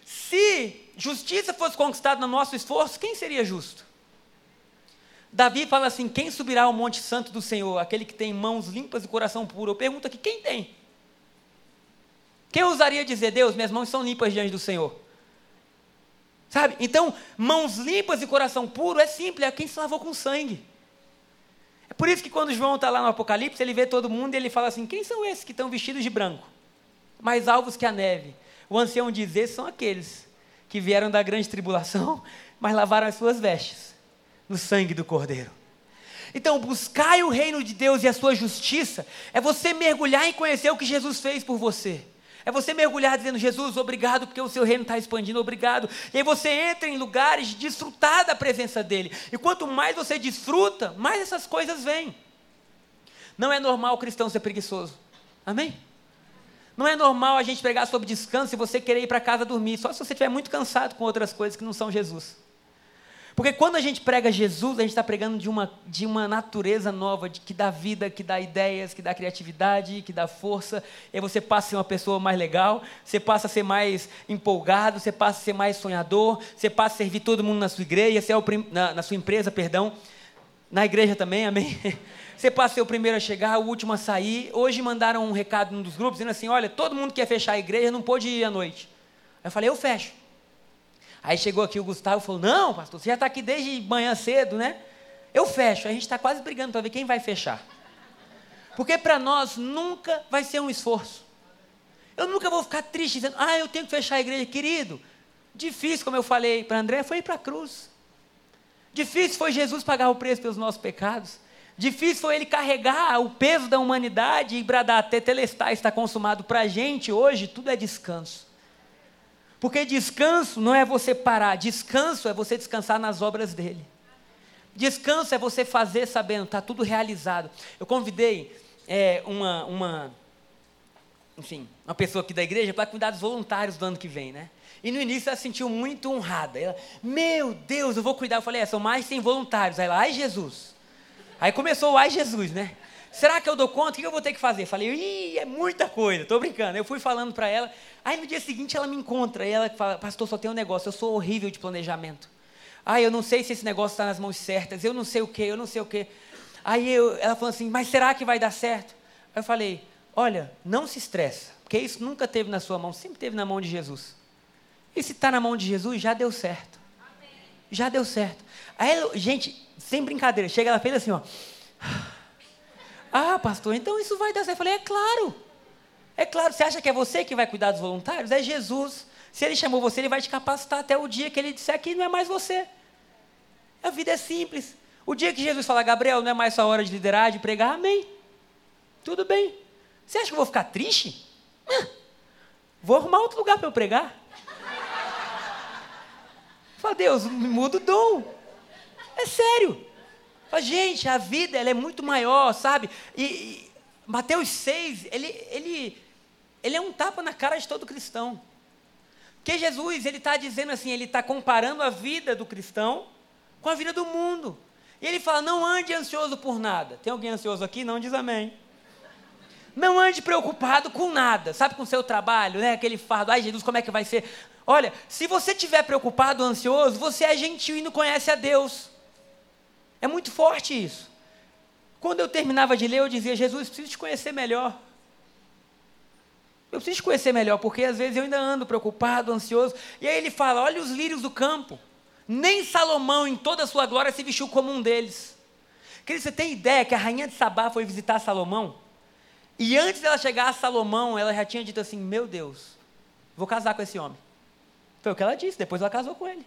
Se justiça fosse conquistada no nosso esforço, quem seria justo? Davi fala assim, quem subirá ao monte santo do Senhor? Aquele que tem mãos limpas e coração puro. Eu pergunto aqui, quem tem? Quem ousaria dizer, Deus, minhas mãos são limpas diante do Senhor? Sabe? Então, mãos limpas e coração puro é simples, é quem se lavou com sangue. É por isso que quando João está lá no Apocalipse, ele vê todo mundo e ele fala assim, quem são esses que estão vestidos de branco? Mais alvos que a neve. O ancião diz, esses são aqueles que vieram da grande tribulação, mas lavaram as suas vestes no sangue do Cordeiro. Então, buscar o reino de Deus e a sua justiça é você mergulhar e conhecer o que Jesus fez por você. É você mergulhar dizendo, Jesus, obrigado porque o seu reino está expandindo, obrigado. E aí você entra em lugares de desfrutar da presença dele. E quanto mais você desfruta, mais essas coisas vêm. Não é normal o cristão ser preguiçoso. Amém? Não é normal a gente pregar sobre descanso e você querer ir para casa dormir, só se você estiver muito cansado com outras coisas que não são Jesus. Porque quando a gente prega Jesus, a gente está pregando de uma, de uma natureza nova, de, que dá vida, que dá ideias, que dá criatividade, que dá força, e aí você passa a ser uma pessoa mais legal, você passa a ser mais empolgado, você passa a ser mais sonhador, você passa a servir todo mundo na sua igreja, você é o prim, na, na sua empresa, perdão, na igreja também, amém? Você passa a ser o primeiro a chegar, o último a sair. Hoje mandaram um recado num dos grupos, dizendo assim, olha, todo mundo quer fechar a igreja, não pôde ir à noite. Aí eu falei, eu fecho. Aí chegou aqui o Gustavo e falou, não, pastor, você já está aqui desde manhã cedo, né? Eu fecho. A gente está quase brigando para ver quem vai fechar. Porque para nós nunca vai ser um esforço. Eu nunca vou ficar triste dizendo, ah, eu tenho que fechar a igreja. Querido, difícil, como eu falei para André, foi ir para a cruz. Difícil foi Jesus pagar o preço pelos nossos pecados. Difícil foi ele carregar o peso da humanidade e bradar até Tetelestai, está consumado. Para a gente hoje, tudo é descanso. Porque descanso não é você parar, descanso é você descansar nas obras dele. Descanso é você fazer sabendo, está tudo realizado. Eu convidei é, uma, uma, enfim, uma pessoa aqui da igreja para cuidar dos voluntários do ano que vem, né? E no início ela se sentiu muito honrada. Ela, meu Deus, eu vou cuidar. Eu falei, é, são mais de cem voluntários. Aí ela, ai Jesus. Aí começou o ai Jesus, né? Será que eu dou conta? O que eu vou ter que fazer? Falei, ih, é muita coisa, estou brincando. Eu fui falando para ela, aí no dia seguinte ela me encontra, e ela fala, pastor, só tem um negócio, eu sou horrível de planejamento. Ah, eu não sei se esse negócio está nas mãos certas, eu não sei o quê, eu não sei o quê. Aí eu, ela falou assim, mas será que vai dar certo? Aí eu falei, olha, não se estressa, porque isso nunca teve na sua mão, sempre teve na mão de Jesus. E se está na mão de Jesus, já deu certo. Amém. Já deu certo. Aí, ela, gente, sem brincadeira, chega, ela fez assim, ó... Ah, pastor, então isso vai dar certo. Eu falei, é claro. É claro. Você acha que é você que vai cuidar dos voluntários? É Jesus. Se ele chamou você, ele vai te capacitar até o dia que ele disser que não é mais você. A vida é simples. O dia que Jesus falar, Gabriel, não é mais sua hora de liderar, de pregar, amém. Tudo bem. Você acha que eu vou ficar triste? Ah, Vou arrumar outro lugar para eu pregar. Fala, Deus, me muda o dom. É sério. Fala, gente, a vida ela é muito maior, sabe? E, e Mateus seis, ele, ele, ele é um tapa na cara de todo cristão. Porque Jesus, ele está dizendo assim, ele está comparando a vida do cristão com a vida do mundo. E ele fala, não ande ansioso por nada. Tem alguém ansioso aqui? Não diz amém. Não ande preocupado com nada. Sabe, com o seu trabalho, né? Aquele fardo. Ai, Jesus, como é que vai ser? Olha, se você estiver preocupado, ansioso, você é gentil e não conhece a Deus. É muito forte isso. Quando eu terminava de ler, eu dizia, Jesus, preciso te conhecer melhor. Eu preciso te conhecer melhor, porque às vezes eu ainda ando preocupado, ansioso. E aí ele fala, olha os lírios do campo. Nem Salomão, em toda a sua glória, se vestiu como um deles. Querido, você tem ideia que a rainha de Sabá foi visitar Salomão? E antes dela chegar a Salomão, ela já tinha dito assim, meu Deus, vou casar com esse homem. Foi o que ela disse, depois ela casou com ele.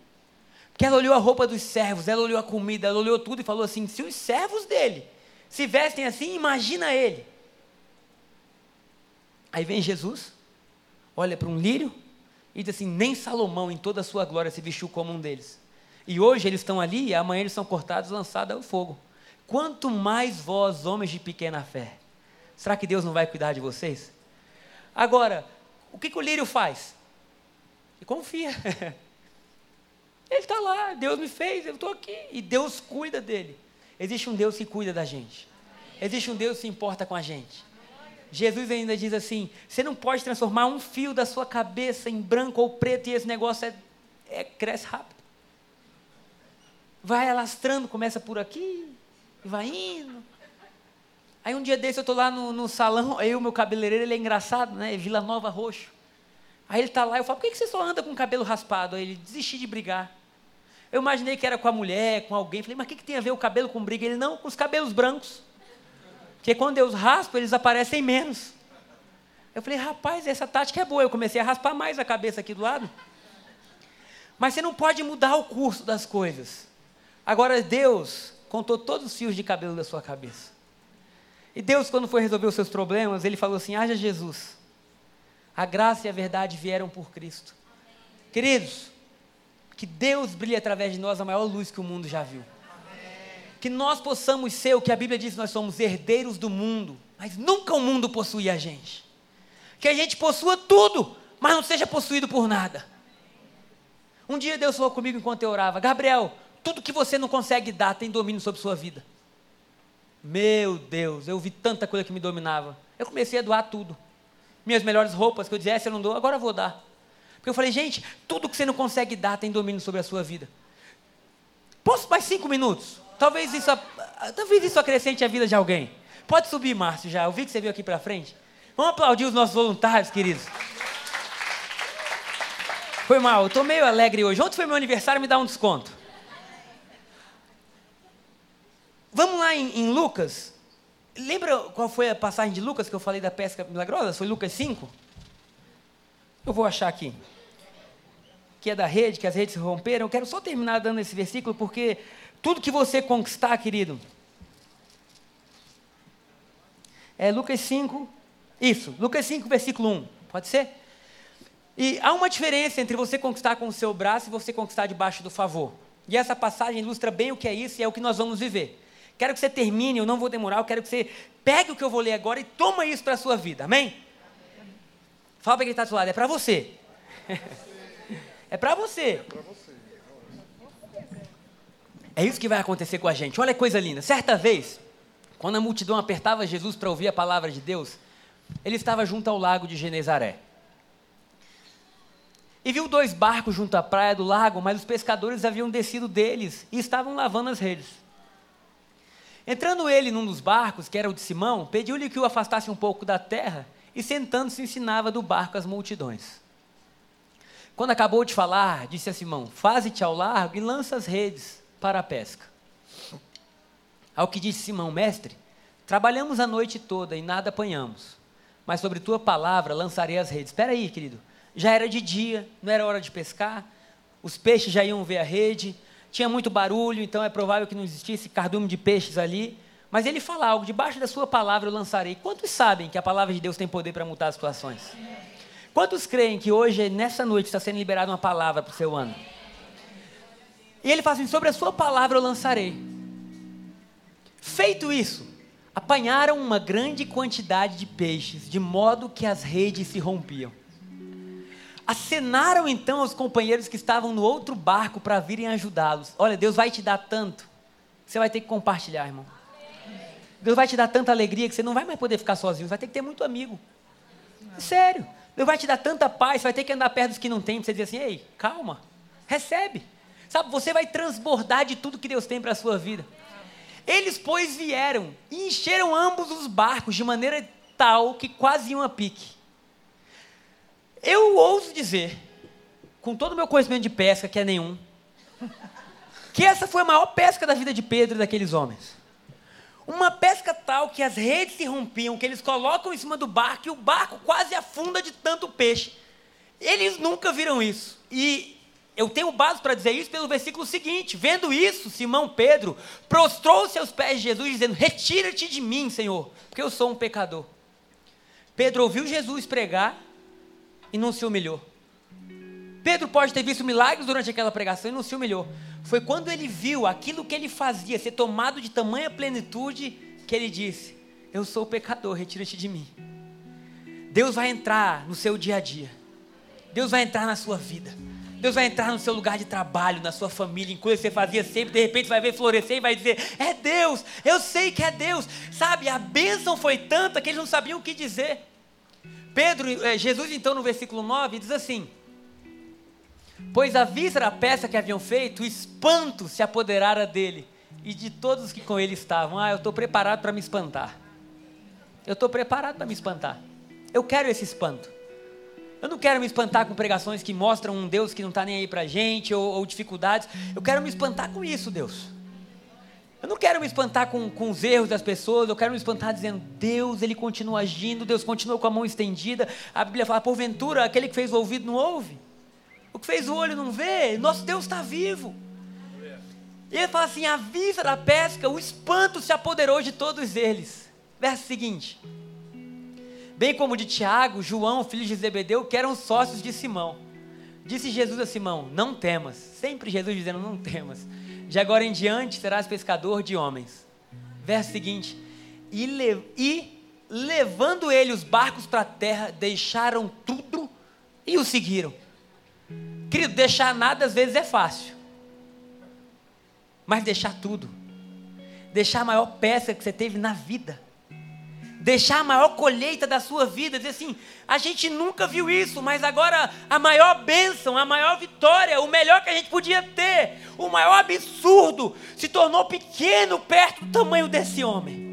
Porque ela olhou a roupa dos servos, ela olhou a comida, ela olhou tudo e falou assim, se os servos dele se vestem assim, imagina ele. Aí vem Jesus, olha para um lírio e diz assim, nem Salomão em toda a sua glória se vestiu como um deles. E hoje eles estão ali e amanhã eles são cortados e lançados ao fogo. Quanto mais vós, homens de pequena fé. Será que Deus não vai cuidar de vocês? Agora, o que, que o lírio faz? Ele confia. Ele está lá, Deus me fez, eu estou aqui. E Deus cuida dele. Existe um Deus que cuida da gente. Existe um Deus que se importa com a gente. Jesus ainda diz assim, você não pode transformar um fio da sua cabeça em branco ou preto e esse negócio é, é, cresce rápido. Vai alastrando, começa por aqui, e vai indo. Aí um dia desse eu estou lá no, no salão, aí o meu cabeleireiro, ele é engraçado, né? Vila Nova Roxo. Aí ele está lá, eu falo, por que você só anda com o cabelo raspado? Aí ele, desisti de brigar. Eu imaginei que era com a mulher, com alguém. Falei, mas o que, que tem a ver o cabelo com briga? Ele, não, com os cabelos brancos. Porque quando eu os raspo, eles aparecem menos. Eu falei, rapaz, essa tática é boa. Eu comecei a raspar mais a cabeça aqui do lado. Mas você não pode mudar o curso das coisas. Agora, Deus contou todos os fios de cabelo da sua cabeça. E Deus, quando foi resolver os seus problemas, ele falou assim, haja Jesus, a graça e a verdade vieram por Cristo. Amém. Queridos, que Deus brilhe através de nós a maior luz que o mundo já viu. Amém. Que nós possamos ser o que a Bíblia diz, nós somos herdeiros do mundo, mas nunca o mundo possui a gente. Que a gente possua tudo, mas não seja possuído por nada. Um dia Deus falou comigo enquanto eu orava, Gabriel, tudo que você não consegue dar tem domínio sobre sua vida. Meu Deus, eu vi tanta coisa que me dominava. Eu comecei a doar tudo. Minhas melhores roupas que eu dizia, essa eu não dou, agora eu vou dar. Porque eu falei, gente, tudo que você não consegue dar tem domínio sobre a sua vida. Posso mais cinco minutos? Talvez isso, talvez isso acrescente a vida de alguém. Pode subir, Márcio, já. Eu vi que você veio aqui pra frente. Vamos aplaudir os nossos voluntários, queridos. Foi mal, eu tô meio alegre hoje. Ontem foi meu aniversário, me dá um desconto. Vamos lá em, em Lucas. Lembra qual foi a passagem de Lucas que eu falei da pesca milagrosa? Foi Lucas cinco? Eu vou achar aqui. Que é da rede, que as redes se romperam. Eu quero só terminar dando esse versículo, porque tudo que você conquistar, querido... É Lucas cinco... Isso, Lucas cinco, versículo um. Pode ser? E há uma diferença entre você conquistar com o seu braço e você conquistar debaixo do favor. E essa passagem ilustra bem o que é isso e é o que nós vamos viver. Quero que você termine, eu não vou demorar, eu quero que você pegue o que eu vou ler agora e toma isso para a sua vida, amém? Amém. Fala para quem está do seu lado, é para você. É para você. É isso que vai acontecer com a gente, olha que coisa linda. Certa vez, quando a multidão apertava Jesus para ouvir a palavra de Deus, ele estava junto ao lago de Genezaré. E viu dois barcos junto à praia do lago, mas os pescadores haviam descido deles e estavam lavando as redes. Entrando ele num dos barcos, que era o de Simão, pediu-lhe que o afastasse um pouco da terra e sentando-se ensinava do barco as multidões. Quando acabou de falar, disse a Simão, faze-te ao largo e lança as redes para a pesca. Ao que disse Simão, mestre, trabalhamos a noite toda e nada apanhamos, mas sobre tua palavra lançarei as redes. Espera aí, querido, já era de dia, não era hora de pescar, os peixes já iam ver a rede... Tinha muito barulho, então é provável que não existisse cardume de peixes ali. Mas ele fala algo, debaixo da sua palavra eu lançarei. Quantos sabem que a palavra de Deus tem poder para mudar as situações? Quantos creem que hoje, nessa noite, está sendo liberada uma palavra para o seu ano? E ele fala assim, sobre a sua palavra eu lançarei. Feito isso, apanharam uma grande quantidade de peixes, de modo que as redes se rompiam. Acenaram então aos companheiros que estavam no outro barco para virem ajudá-los. Olha, Deus vai te dar tanto, você vai ter que compartilhar, irmão. Deus vai te dar tanta alegria que você não vai mais poder ficar sozinho, você vai ter que ter muito amigo. Sério, Deus vai te dar tanta paz, você vai ter que andar perto dos que não tem, para você dizer assim, ei, calma, recebe. Sabe, você vai transbordar de tudo que Deus tem para a sua vida. Eles, pois, vieram e encheram ambos os barcos de maneira tal que quase iam a pique. Eu ouso dizer, com todo o meu conhecimento de pesca, que é nenhum, que essa foi a maior pesca da vida de Pedro e daqueles homens. Uma pesca tal que as redes se rompiam, que eles colocam em cima do barco e o barco quase afunda de tanto peixe. Eles nunca viram isso. E eu tenho base para dizer isso pelo versículo seguinte. Vendo isso, Simão Pedro prostrou-se aos pés de Jesus, dizendo, retira-te de mim, Senhor, porque eu sou um pecador. Pedro ouviu Jesus pregar e não se humilhou. Pedro pode ter visto milagres durante aquela pregação e não se humilhou. Foi quando ele viu aquilo que ele fazia ser tomado de tamanha plenitude, que ele disse, eu sou um pecador, retira-te de mim. Deus vai entrar no seu dia a dia. Deus vai entrar na sua vida. Deus vai entrar no seu lugar de trabalho, na sua família, em coisas que você fazia sempre, de repente vai ver florescer e vai dizer, é Deus, eu sei que é Deus, sabe, a bênção foi tanta que eles não sabiam o que dizer. Pedro, Jesus então no versículo nove diz assim, pois à vista da peça que haviam feito, o espanto se apoderara dele e de todos que com ele estavam. Ah, eu estou preparado para me espantar, eu estou preparado para me espantar, eu quero esse espanto. Eu não quero me espantar com pregações que mostram um Deus que não está nem aí para a gente, ou, ou dificuldades. Eu quero me espantar com isso, Deus. Eu não quero me espantar com, com os erros das pessoas, eu quero me espantar dizendo, Deus, Ele continua agindo, Deus continua com a mão estendida. A Bíblia fala, porventura, aquele que fez o ouvido não ouve? O que fez o olho não vê? Nosso Deus está vivo. E ele fala assim, à vista da pesca, o espanto se apoderou de todos eles. Verso seguinte, bem como de Tiago, João, filho de Zebedeu, que eram sócios de Simão. Disse Jesus a Simão, não temas. Sempre Jesus dizendo, não temas. De agora em diante serás pescador de homens. Verso seguinte. E, le- e levando ele os barcos para a terra, deixaram tudo e o seguiram. Querido, deixar nada às vezes é fácil. Mas deixar tudo. Deixar a maior pesca que você teve na vida. Deixar a maior colheita da sua vida, dizer assim, a gente nunca viu isso, mas agora a maior bênção, a maior vitória, o melhor que a gente podia ter, o maior absurdo, se tornou pequeno perto do tamanho desse homem.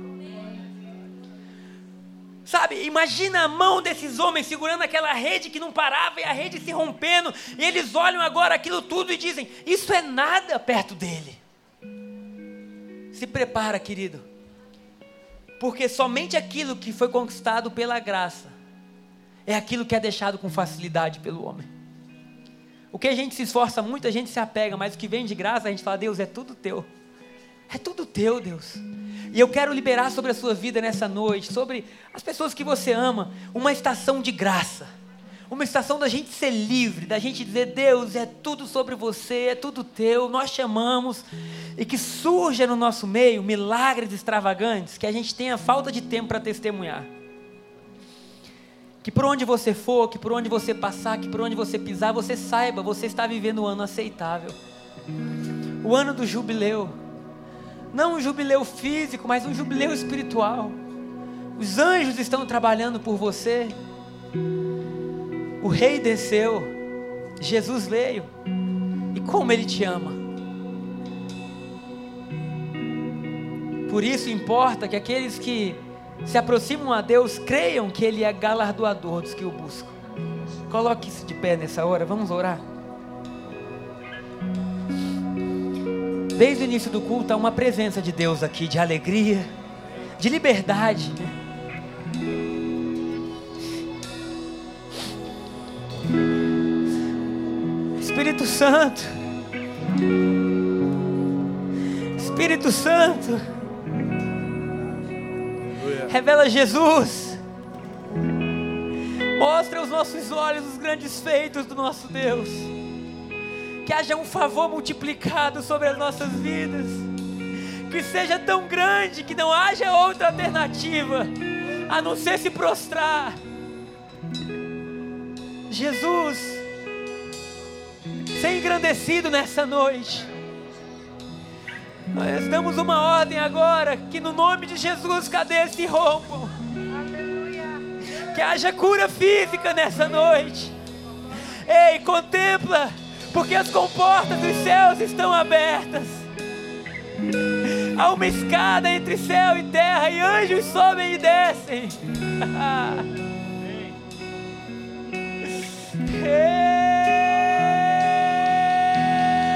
Sabe, imagina a mão desses homens segurando aquela rede que não parava e a rede se rompendo, e eles olham agora aquilo tudo e dizem, isso é nada perto dele. Se prepara, querido. Porque somente aquilo que foi conquistado pela graça é aquilo que é deixado com facilidade pelo homem. O que a gente se esforça muito, a gente se apega, mas o que vem de graça, a gente fala, Deus, é tudo teu. É tudo teu, Deus. E eu quero liberar sobre a sua vida nessa noite, sobre as pessoas que você ama, uma estação de graça. Uma estação da gente ser livre, da gente dizer, Deus, é tudo sobre você, é tudo teu, nós te amamos. E que surja no nosso meio milagres extravagantes, que a gente tenha falta de tempo para testemunhar. Que por onde você for, que por onde você passar, que por onde você pisar, você saiba, você está vivendo um ano aceitável. O ano do jubileu. Não um jubileu físico, mas um jubileu espiritual. Os anjos estão trabalhando por você. O rei desceu, Jesus veio, e como Ele te ama. Por isso importa que aqueles que se aproximam a Deus, creiam que Ele é galardoador dos que o buscam. Coloque-se de pé nessa hora, vamos orar. Desde o início do culto, há uma presença de Deus aqui, de alegria, de liberdade, né? Espírito Santo, Espírito Santo, revela Jesus, Mostra aos nossos olhos os grandes feitos do nosso Deus. Que haja um favor multiplicado sobre as nossas vidas. Que seja tão grande que não haja outra alternativa a não ser se prostrar. Jesus, seja engrandecido nessa noite. Nós damos uma ordem agora, que no nome de Jesus cadeias se rompam. Aleluia. Que haja cura física nessa noite. Ei, contempla, porque as comportas dos céus estão abertas. Há uma escada entre céu e terra, e anjos sobem e descem. Ei.